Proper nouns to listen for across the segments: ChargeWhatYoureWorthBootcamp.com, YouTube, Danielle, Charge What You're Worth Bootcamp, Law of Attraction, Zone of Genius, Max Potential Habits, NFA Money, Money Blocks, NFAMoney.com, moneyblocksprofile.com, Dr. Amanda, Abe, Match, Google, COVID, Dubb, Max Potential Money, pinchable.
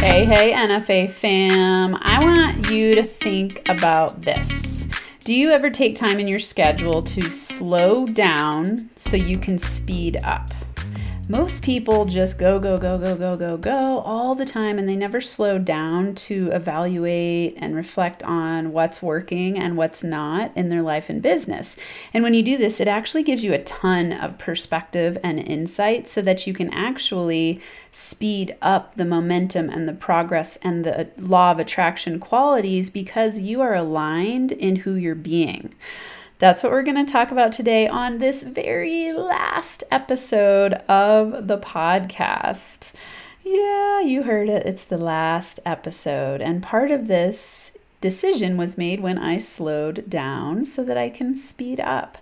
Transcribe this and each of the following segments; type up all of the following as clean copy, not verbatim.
Hey, NFA fam. I want you to think about this. Do you ever take time in your schedule to slow down so you can speed up? Most people just go all the time, and they never slow down to evaluate and reflect on what's working and what's not in their life and business. And when you do this, it actually gives you a ton of perspective and insight so that you can actually speed up the momentum and the progress and the law of attraction qualities because you are aligned in who you're being. That's what we're going to talk about today on this very last episode of the podcast. Yeah, you heard it. It's the last episode. And part of this decision was made when I slowed down so that I can speed up.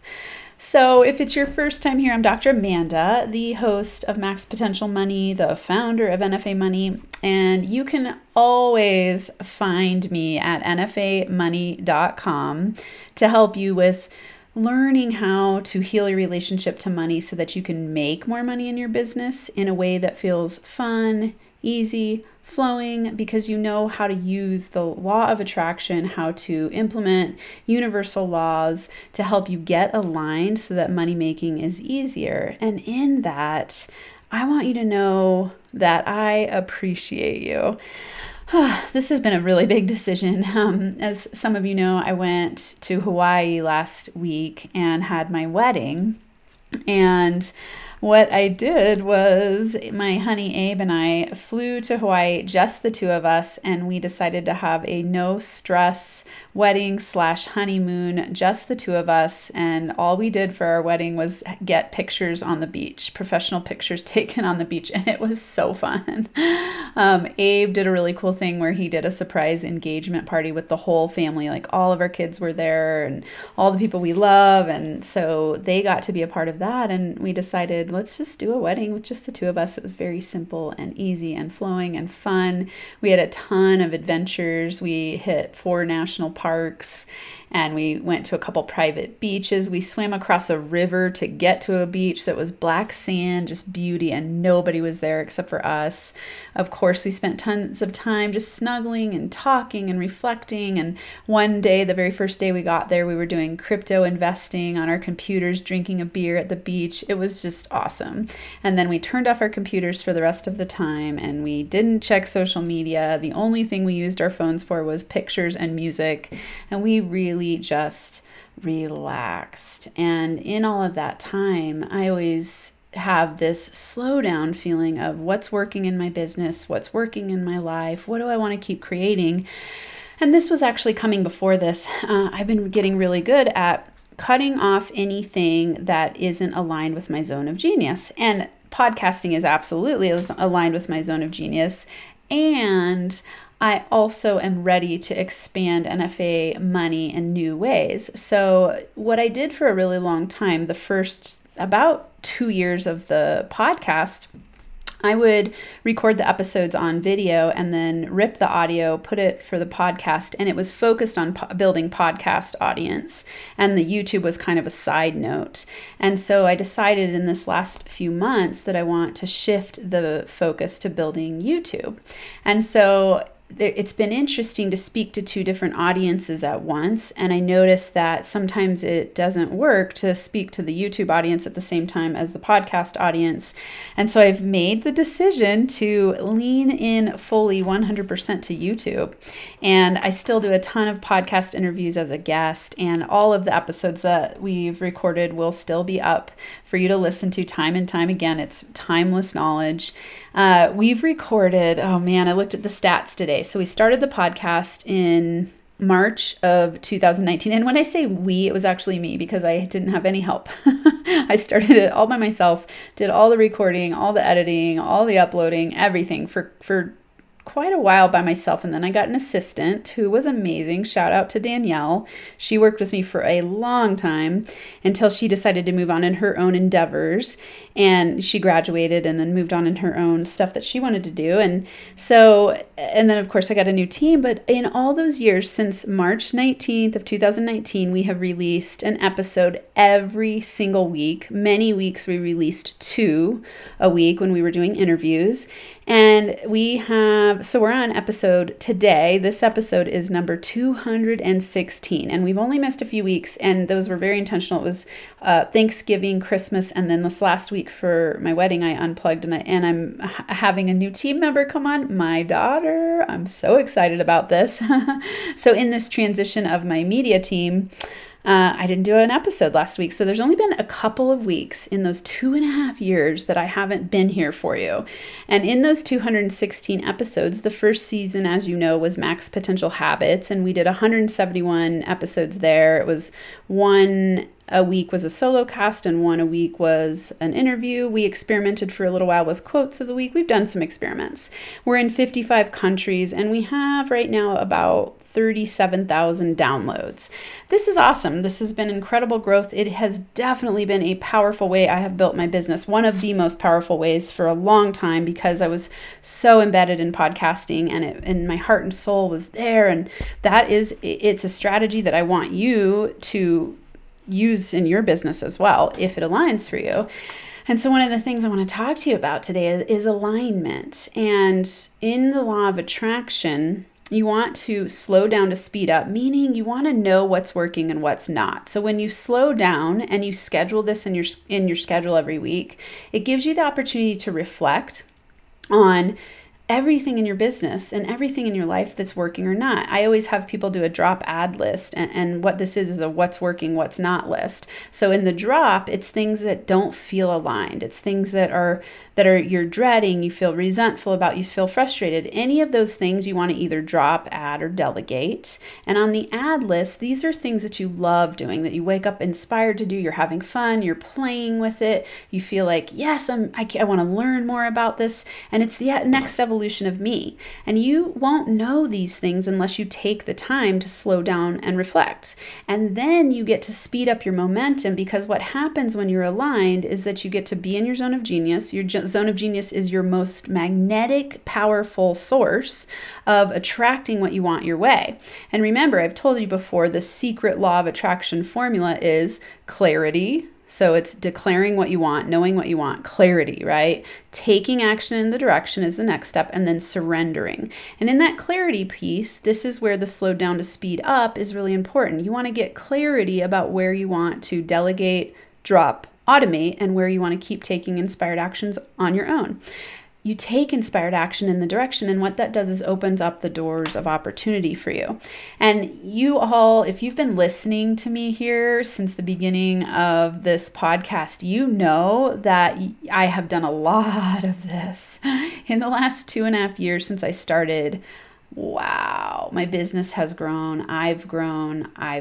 So if it's your first time here, I'm Dr. Amanda, the host of Max Potential Money, the founder of NFA Money, and you can always find me at NFAMoney.com to help you with learning how to heal your relationship to money so that you can make more money in your business in a way that feels fun, easy, flowing, because you know how to use the law of attraction, how to implement universal laws to help you get aligned so that money making is easier. And in that, I want you to know that I appreciate you. This has been a really big decision. As some of you know, I went to Hawaii last week and had my wedding. And what I did was my honey Abe and I flew to Hawaii, just the two of us, and we decided to have a no-stress wedding / honeymoon, just the two of us. And all we did for our wedding was get pictures on the beach, professional pictures taken on the beach, and it was so fun. Abe did a really cool thing where he did a surprise engagement party with the whole family. Like, all of our kids were there and all the people we love, and so they got to be a part of that. And we decided, let's just do a wedding with just the two of us. It was very simple and easy and flowing and fun. We had a ton of adventures. We hit 4 national parks, and we went to a couple private beaches. We swam across a river to get to a beach that was black sand, just beauty, and nobody was there except for us. Of course, we spent tons of time just snuggling and talking and reflecting. And one day, the very first day we got there, we were doing crypto investing on our computers, drinking a beer at the beach. It was just awesome. And then we turned off our computers for the rest of the time, and we didn't check social media. The only thing we used our phones for was pictures and music, and we really just relaxed. And in all of that time, I always have this slow down feeling of what's working in my business, what's working in my life, what do I want to keep creating? And this was actually coming before this. I've been getting really good at cutting off anything that isn't aligned with my zone of genius. And podcasting is absolutely aligned with my zone of genius. And I also am ready to expand NFA Money in new ways. So what I did for a really long time, the first about 2 years of the podcast, I would record the episodes on video and then rip the audio, put it for the podcast, and it was focused on building podcast audience, and the YouTube was kind of a side note. And so I decided in this last few months that I want to shift the focus to building YouTube. And so it's been interesting to speak to 2 different audiences at once, and I noticed that sometimes it doesn't work to speak to the YouTube audience at the same time as the podcast audience. And so I've made the decision to lean in fully 100% to YouTube, and I still do a ton of podcast interviews as a guest, and all of the episodes that we've recorded will still be up for you to listen to time and time again. It's timeless knowledge. We've recorded, I looked at the stats today. So we started the podcast in March of 2019. And when I say we, it was actually me, because I didn't have any help. I started it all by myself, did all the recording, all the editing, all the uploading, everything for quite a while by myself. And then I got an assistant who was amazing. Shout out to Danielle. She worked with me for a long time until she decided to move on in her own endeavors. and she graduated and then moved on in her own stuff that she wanted to do. And so, and then of course I got a new team, but in all those years since March 19th of 2019, we have released an episode every single week. Many weeks we released 2 a week when we were doing interviews. And we have, so we're on episode today. This episode is number 216, and we've only missed a few weeks, and those were very intentional. It was Thanksgiving, Christmas, and then this last week for my wedding, I unplugged, and I'm having a new team member come on, my daughter. I'm so excited about this. So in this transition of my media team, I didn't do an episode last week. So there's only been a couple of weeks in those 2.5 years that I haven't been here for you. And in those 216 episodes, the first season, as you know, was Max Potential Habits. And we did 171 episodes there. It was one a week was a solo cast and one a week was an interview. We experimented for a little while with quotes of the week. We've done some experiments. We're in 55 countries and we have right now about 37,000 downloads. This is awesome. This has been incredible growth. It has definitely been a powerful way I have built my business, one of the most powerful ways for a long time, because I was so embedded in podcasting and my heart and soul was there. And it's a strategy that I want you to use in your business as well, if it aligns for you. And so one of the things I want to talk to you about today is alignment. And in the law of attraction, you want to slow down to speed up, meaning you want to know what's working and what's not. So when you slow down and you schedule this in your schedule every week, it gives you the opportunity to reflect on everything in your business and everything in your life that's working or not. I always have people do a drop ad list, and what this is a what's working, what's not list. So in the drop, it's things that don't feel aligned. It's things that are you're dreading, you feel resentful about, you feel frustrated. Any of those things you want to either drop, add, or delegate. And on the ad list, these are things that you love doing, that you wake up inspired to do. You're having fun, you're playing with it. You feel like, yes, I want to learn more about this. And it's the next evolution of me. And you won't know these things unless you take the time to slow down and reflect. And then you get to speed up your momentum, because what happens when you're aligned is that you get to be in your zone of genius. Your zone of genius is your most magnetic, powerful source of attracting what you want your way. And remember, I've told you before, the secret law of attraction formula is clarity. So it's declaring what you want, knowing what you want, clarity, right? Taking action in the direction is the next step, and then surrendering. And in that clarity piece, this is where the slow down to speed up is really important. You want to get clarity about where you want to delegate, drop, automate, and where you want to keep taking inspired actions on your own. You take inspired action in the direction, and what that does is opens up the doors of opportunity for you. And you all, if you've been listening to me here since the beginning of this podcast, you know that I have done a lot of this. In the last 2.5 years since I started, wow, my business has grown. I've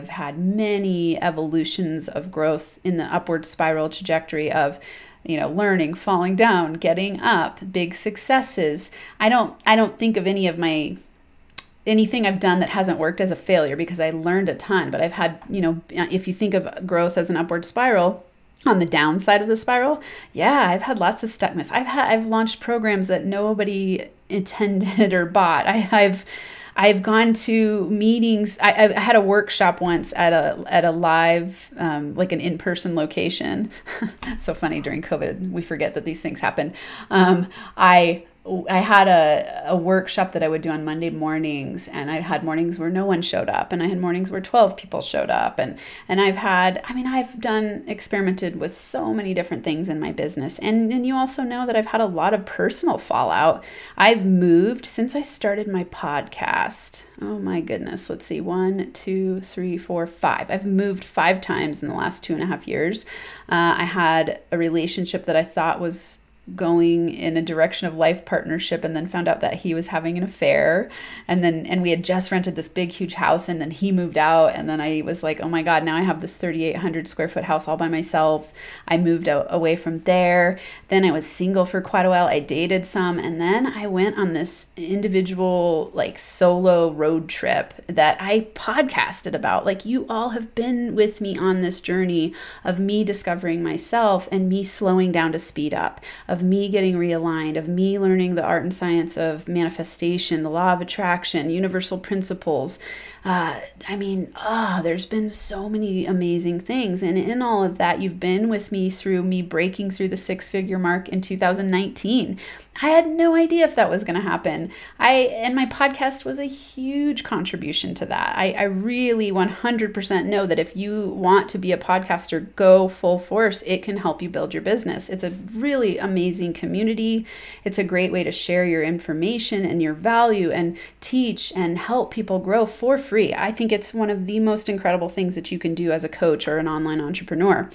had many evolutions of growth in the upward spiral trajectory of, you know, learning, falling down, getting up, big successes. I don't think of anything I've done that hasn't worked as a failure, because I learned a ton. But I've had, you know, if you think of growth as an upward spiral, on the downside of the spiral, yeah, I've had lots of stuckness. I've launched programs that nobody attended or bought. I've gone to meetings. I had a workshop once at a live, like an in-person location. So funny, during COVID, we forget that these things happen. I had a workshop that I would do on Monday mornings, and I've had mornings where no one showed up, and I had mornings where 12 people showed up, and I've experimented with so many different things in my business. And you also know that I've had a lot of personal fallout. I've moved since I started my podcast. Oh my goodness. Let's see. 1, 2, 3, 4, 5. I've moved 5 times in the last 2.5 years. I had a relationship that I thought was going in a direction of life partnership, and then found out that he was having an affair, and we had just rented this big huge house, and then he moved out, and then I was like, oh my god, now I have this 3,800 square foot house all by myself. I moved out away from there. Then I was single for quite a while. I dated some, and then I went on this individual like solo road trip that I podcasted about. Like, you all have been with me on this journey of me discovering myself and me slowing down to speed up, of me getting realigned, of me learning the art and science of manifestation, the law of attraction, universal principles. There's been so many amazing things. And in all of that, you've been with me through me breaking through the 6-figure mark in 2019. I had no idea if that was going to happen. And my podcast was a huge contribution to that. I really 100% know that if you want to be a podcaster, go full force. It can help you build your business. It's a really amazing community. It's a great way to share your information and your value and teach and help people grow for free. I think it's one of the most incredible things that you can do as a coach or an online entrepreneur.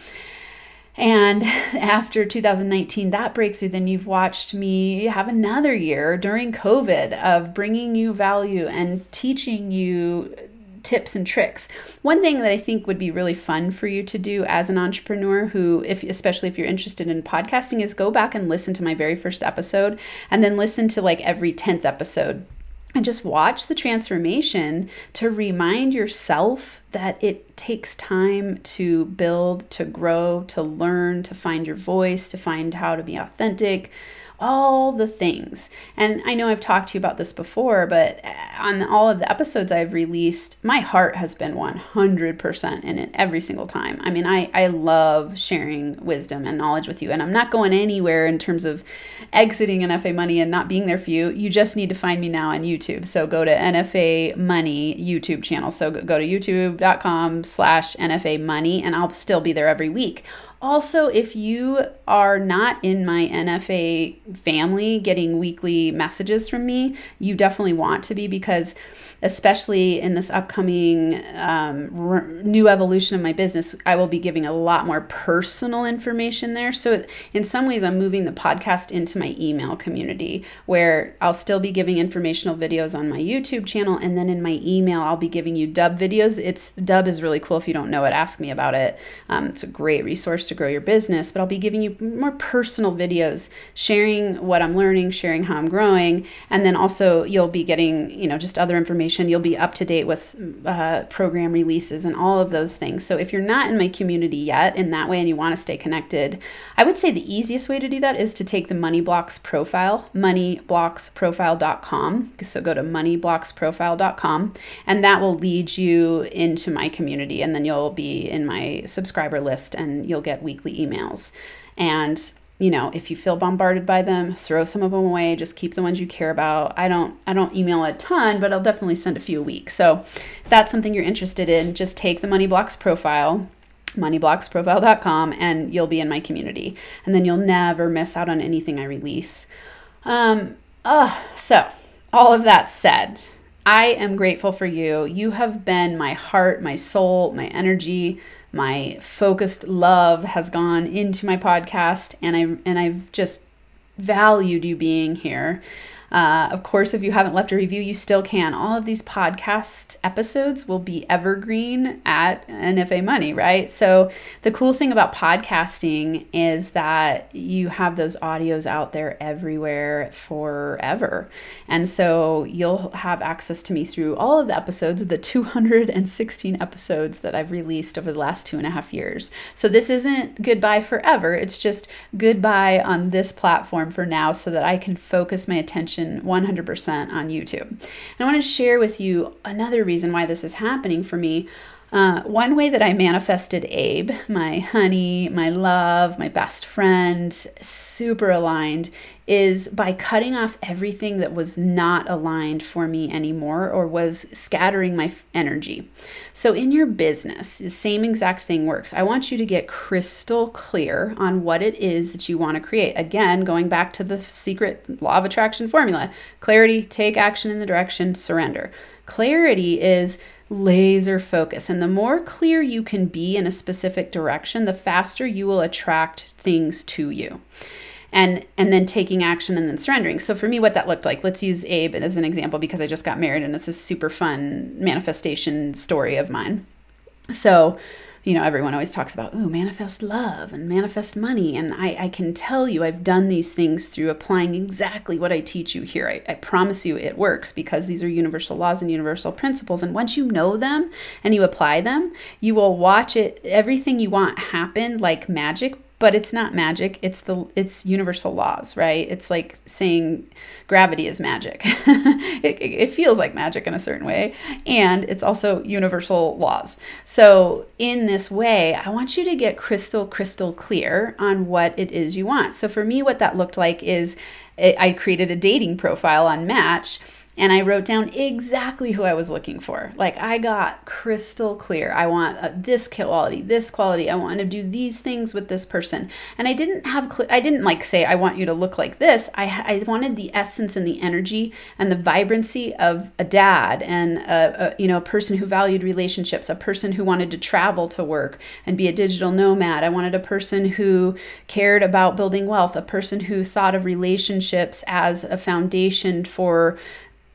And after 2019, that breakthrough, then you've watched me have another year during COVID of bringing you value and teaching you tips and tricks. One thing that I think would be really fun for you to do as an entrepreneur especially if you're interested in podcasting, is go back and listen to my very first episode, and then listen to like every 10th episode. And just watch the transformation to remind yourself that it takes time to build, to grow, to learn, to find your voice, to find how to be authentic, all the things. And I know I've talked to you about this before, but on all of the episodes I've released, my heart has been 100% in it every single time. I mean, I love sharing wisdom and knowledge with you, and I'm not going anywhere in terms of exiting NFA Money and not being there for you. You just need to find me now on YouTube. So go to NFA Money YouTube channel. So go to youtube.com/NFA Money, and I'll still be there every week. Also, if you are not in my NFA family getting weekly messages from me, you definitely want to be, because especially in this upcoming new evolution of my business, I will be giving a lot more personal information there. So in some ways, I'm moving the podcast into my email community, where I'll still be giving informational videos on my YouTube channel. And then in my email, I'll be giving you Dubb videos. Dubb is really cool. If you don't know it, ask me about it. It's a great resource to grow your business, but I'll be giving you more personal videos, sharing what I'm learning, sharing how I'm growing. And then also you'll be getting, just other information. You'll be up to date with program releases and all of those things. So if you're not in my community yet in that way and you want to stay connected, I would say the easiest way to do that is to take the Money Blocks profile, moneyblocksprofile.com. So go to moneyblocksprofile.com, and that will lead you into my community, and then you'll be in my subscriber list and you'll get weekly emails. And if you feel bombarded by them, throw some of them away. Just keep the ones you care about. I don't email a ton, but I'll definitely send a few a week. So if that's something you're interested in, just take the Money Blocks profile, moneyblocksprofile.com, and you'll be in my community. And then you'll never miss out on anything I release. So all of that said, I am grateful for you. You have been my heart, my soul, my energy. My focused love has gone into my podcast, and I've just valued you being here. Of course, if you haven't left a review, you still can. All of these podcast episodes will be evergreen at NFA Money, right? So the cool thing about podcasting is that you have those audios out there everywhere forever. And so you'll have access to me through all of the episodes, the 216 episodes that I've released over the last 2.5 years. So this isn't goodbye forever. It's just goodbye on this platform for now, so that I can focus my attention 100% on YouTube. And I want to share with you another reason why this is happening for me. One way that I manifested Abe, my honey, my love, my best friend, super aligned, is by cutting off everything that was not aligned for me anymore or was scattering my energy. So in your business, the same exact thing works. I want you to get crystal clear on what it is that you want to create. Again, going back to the secret law of attraction formula: clarity, take action in the direction, surrender. Clarity is laser focus. And the more clear you can be in a specific direction, the faster you will attract things to you. and then taking action and then surrendering. So for me, what that looked like, let's use Abe as an example because I just got married and it's a super fun manifestation story of mine. So, you know, everyone always talks about, ooh, manifest love and manifest money. And I can tell you I've done these things through applying exactly what I teach you here. I promise you it works because these are universal laws and universal principles. And once you know them and you apply them, you will watch it, everything you want happen like magic. But it's not magic, it's universal laws, right? It's like saying gravity is magic. It feels like magic in a certain way, and it's also universal laws. So in this way, I want you to get crystal clear on what it is you want. So for me, what that looked like is I created a dating profile on Match, and I wrote down exactly who I was looking for. Like, I got crystal clear. I want this quality. I want to do these things with this person. And I didn't have, I didn't say, I want you to look like this. I wanted the essence and the energy and the vibrancy of a dad and a person who valued relationships, a person who wanted to travel to work and be a digital nomad. I wanted a person who cared about building wealth, a person who thought of relationships as a foundation for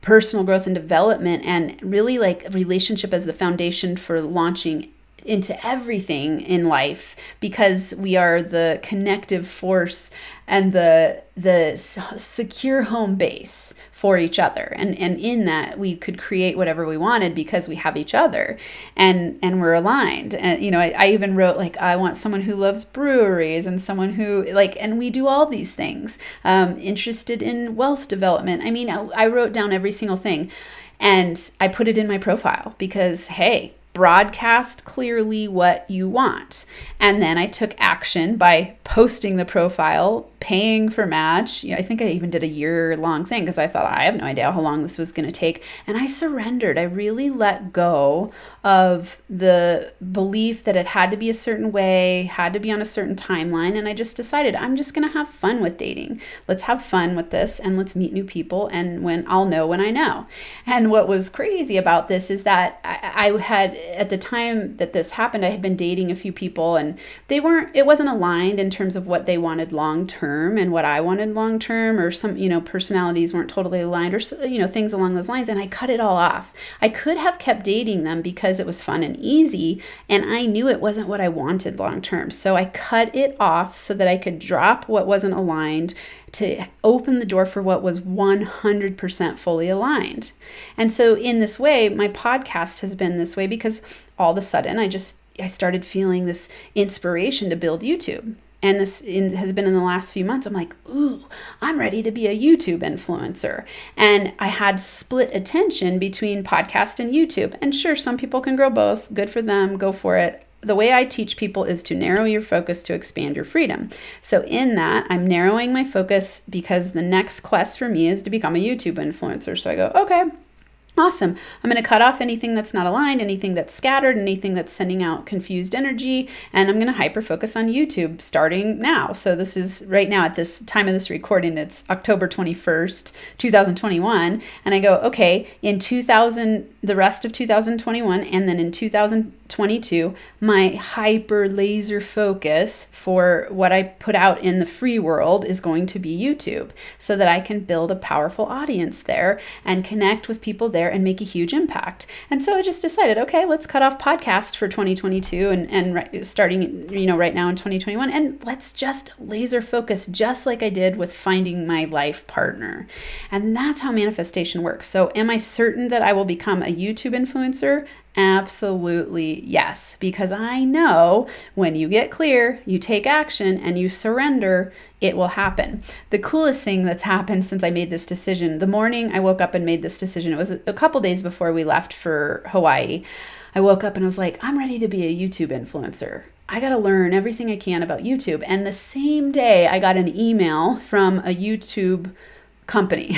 personal growth and development, and really like relationship as the foundation for launching into everything in life, because we are the connective force and the secure home base for each other. And in that, we could create whatever we wanted because we have each other and we're aligned. And, you know, I even wrote, like, I want someone who loves breweries and someone who and we do all these things, interested in wealth development. I mean, I wrote down every single thing and I put it in my profile because, hey, broadcast clearly what you want. And then I took action by posting the profile, paying for Match. You know, I think I even did a year-long thing because I thought, I have no idea how long this was going to take. And I surrendered. I really let go of the belief that it had to be a certain way, had to be on a certain timeline. And I just decided, I'm just going to have fun with dating. Let's have fun with this and let's meet new people. And when I'll know when I know. And what was crazy about this is that I had, at the time that this happened, I had been dating a few people and it wasn't aligned in terms of what they wanted long-term and what I wanted long-term, or some, you know, personalities weren't totally aligned, or, you know, things along those lines. And I cut it all off. I could have kept dating them because it was fun and easy, and I knew it wasn't what I wanted long-term. So I cut it off so that I could drop what wasn't aligned to open the door for what was 100% fully aligned. And so in this way, my podcast has been this way because all of a sudden I started feeling this inspiration to build YouTube. And this has been in the last few months. I'm like, ooh, I'm ready to be a YouTube influencer. And I had split attention between podcast and YouTube. And sure, some people can grow both. Good for them. Go for it. The way I teach people is to narrow your focus to expand your freedom. So in that, I'm narrowing my focus because the next quest for me is to become a YouTube influencer. So I go, okay, awesome. I'm going to cut off anything that's not aligned, anything that's scattered, anything that's sending out confused energy, and I'm going to hyper-focus on YouTube starting now. So this is right now at this time of this recording, it's October 21st, 2021. And I go, okay, in the rest of 2021, and then in 2022, my hyper laser focus for what I put out in the free world is going to be YouTube, so that I can build a powerful audience there and connect with people there and make a huge impact. And so I just decided, okay, let's cut off podcast for 2022 and starting, you know, right now in 2021, and let's just laser focus, just like I did with finding my life partner. And that's how manifestation works. So am I certain that I will become a YouTube influencer? Absolutely yes, because I know when you get clear, you take action, and you surrender, it will happen. The coolest thing that's happened since I made this decision, the morning I woke up and made this decision, it was a couple days before we left for Hawaii. I woke up and I was like, I'm ready to be a YouTube influencer. I got to learn everything I can about YouTube. And the same day I got an email from a YouTube company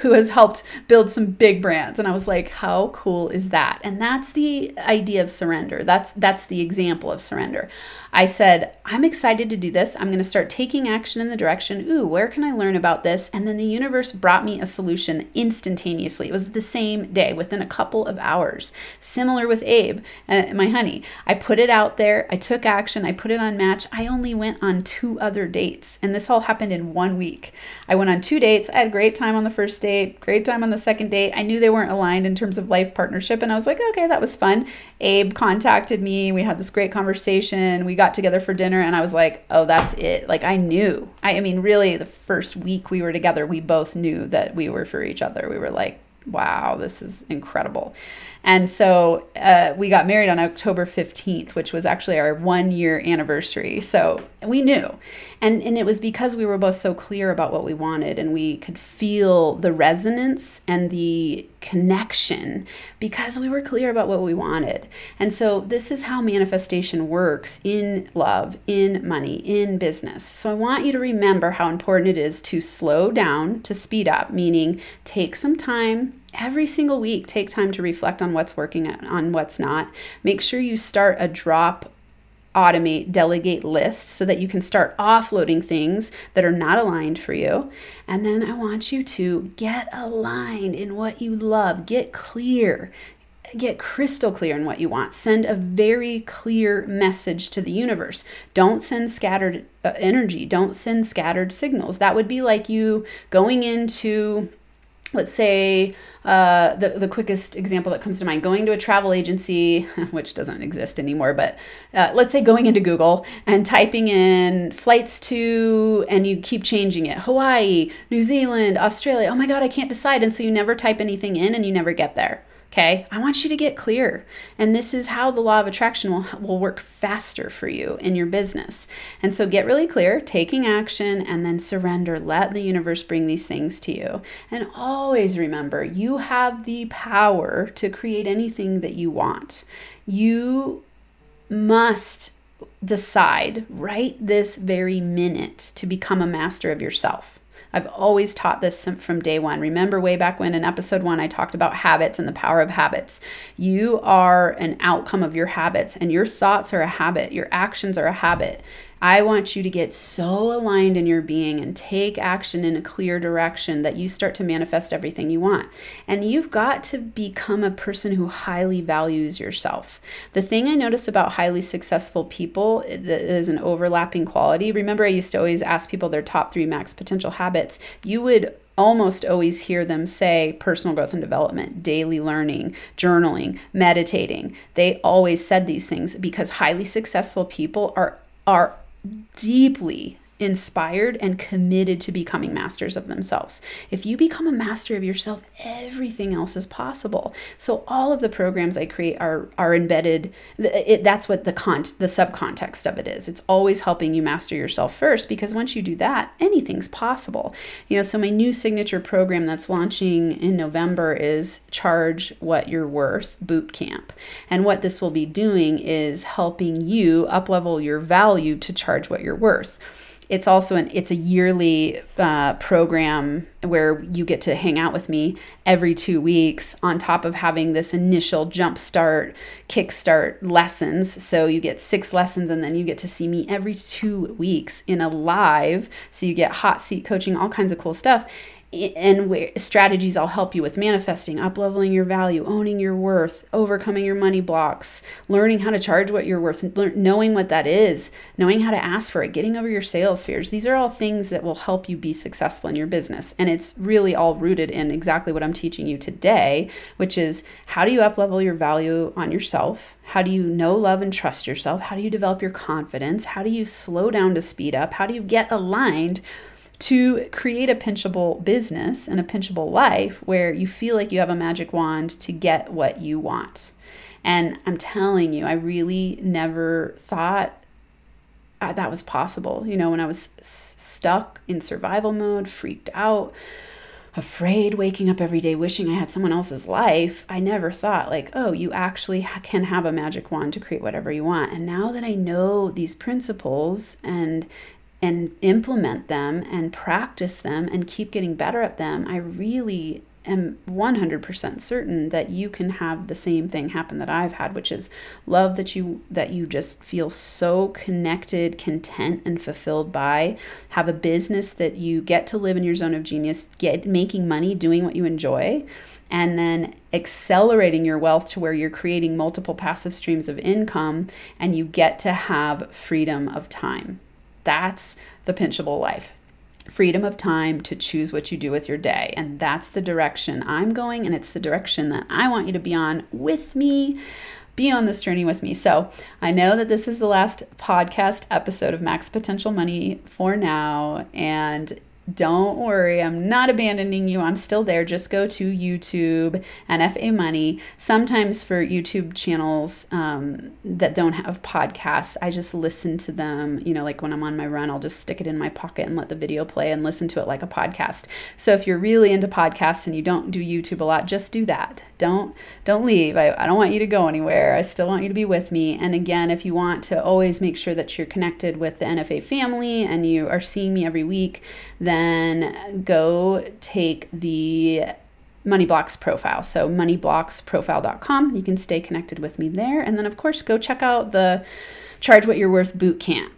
who has helped build some big brands. And I was like, how cool is that? And that's the idea of surrender. That's the example of surrender. I said, I'm excited to do this. I'm going to start taking action in the direction, ooh, where can I learn about this? And then the universe brought me a solution instantaneously. It was the same day, within a couple of hours. Similar with Abe and my honey. I put it out there. I took action. I put it on Match. I only went on 2 other dates. And this all happened in 1 week. I went on 2 dates. I had a great time on the first date, great time on the second date. I knew they weren't aligned in terms of life partnership. And I was like, okay, that was fun. Abe contacted me. We had this great conversation. We got together for dinner and I was like, oh, that's it. Like I knew, I mean, really the first week we were together, we both knew that we were for each other. We were like, wow, this is incredible. And so we got married on October 15th, which was actually our 1-year anniversary. So we knew. And it was because we were both so clear about what we wanted and we could feel the resonance and the connection because we were clear about what we wanted. And so this is how manifestation works in love, in money, in business. So I want you to remember how important it is to slow down, to speed up, meaning take some time. Every single week, take time to reflect on what's working, on what's not. Make sure you start a drop, automate, delegate list so that you can start offloading things that are not aligned for you. And then I want you to get aligned in what you love. Get clear. Get crystal clear in what you want. Send a very clear message to the universe. Don't send scattered energy. Don't send scattered signals. That would be like you going into... Let's say the quickest example that comes to mind, going to a travel agency, which doesn't exist anymore, but let's say going into Google and typing in flights to, and you keep changing it, Hawaii, New Zealand, Australia. Oh my God, I can't decide. And so you never type anything in and you never get there. Okay, I want you to get clear. And this is how the law of attraction will work faster for you in your business. And so get really clear, taking action, and then surrender. Let the universe bring these things to you. And always remember, you have the power to create anything that you want. You must decide right this very minute to become a master of yourself. I've always taught this from day one. Remember way back when in episode 1, I talked about habits and the power of habits. You are an outcome of your habits, and your thoughts are a habit. Your actions are a habit. I want you to get so aligned in your being and take action in a clear direction that you start to manifest everything you want. And you've got to become a person who highly values yourself. The thing I notice about highly successful people is an overlapping quality. Remember, I used to always ask people their top 3 max potential habits. You would almost always hear them say personal growth and development, daily learning, journaling, meditating. They always said these things because highly successful people are deeply inspired and committed to becoming masters of themselves. If you become a master of yourself, everything else is possible. So all of the programs I create are embedded. That's what the subcontext of it is. It's always helping you master yourself first, because once you do that, anything's possible. You know, so my new signature program that's launching in November is Charge What You're Worth Bootcamp. And what this will be doing is helping you uplevel your value to charge what you're worth. It's also it's a yearly program where you get to hang out with me every 2 weeks on top of having this initial jumpstart, kickstart lessons. So you get 6 lessons and then you get to see me every 2 weeks in a live. So you get hot seat coaching, all kinds of cool stuff. And strategies I'll help you with: manifesting, up-leveling your value, owning your worth, overcoming your money blocks, learning how to charge what you're worth, knowing what that is, knowing how to ask for it, getting over your sales fears. These are all things that will help you be successful in your business. And it's really all rooted in exactly what I'm teaching you today, which is how do you up-level your value on yourself? How do you know, love, and trust yourself? How do you develop your confidence? How do you slow down to speed up? How do you get aligned to create a pinchable business and a pinchable life where you feel like you have a magic wand to get what you want? And I'm telling you, I really never thought that was possible. You know, when I was stuck in survival mode, freaked out, afraid, waking up every day wishing I had someone else's life, I never thought like, oh, you actually can have a magic wand to create whatever you want. And now that I know these principles and and implement them and practice them and keep getting better at them, I really am 100% certain that you can have the same thing happen that I've had, which is love that you just feel so connected, content, and fulfilled by. Have a business that you get to live in your zone of genius, get making money, doing what you enjoy, and then accelerating your wealth to where you're creating multiple passive streams of income and you get to have freedom of time. That's the pinchable life. Freedom of time to choose what you do with your day. And that's the direction I'm going, and it's the direction that I want you to be on with me. Be on this journey with me. So I know that this is the last podcast episode of Max Potential Money for now. And don't worry, I'm not abandoning you. I'm still there. Just go to YouTube, NFA Money. Sometimes for YouTube channels that don't have podcasts, I just listen to them. You know, like when I'm on my run, I'll just stick it in my pocket and let the video play and listen to it like a podcast. So if you're really into podcasts and you don't do YouTube a lot, just do that. Don't leave. I don't want you to go anywhere. I still want you to be with me. And again, if you want to always make sure that you're connected with the NFA family and you are seeing me every week, then go take the Money Blocks profile. So moneyblocksprofile.com. You can stay connected with me there. And then, of course, go check out the Charge What You're Worth Bootcamp.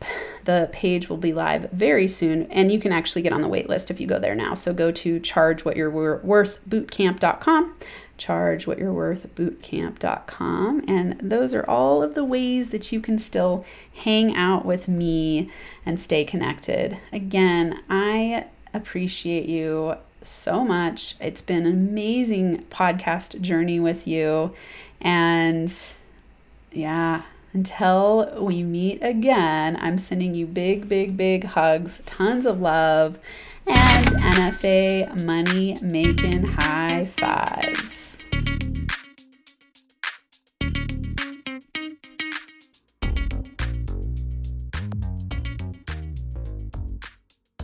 The page will be live very soon, and you can actually get on the wait list if you go there now. So go to chargewhatyoureworthbootcamp.com. chargewhatyoureworthbootcamp.com. And those are all of the ways that you can still hang out with me and stay connected. Again, I appreciate you so much. It's been an amazing podcast journey with you. And yeah, until we meet again, I'm sending you big, big, big hugs, tons of love, and NFA money making high fives.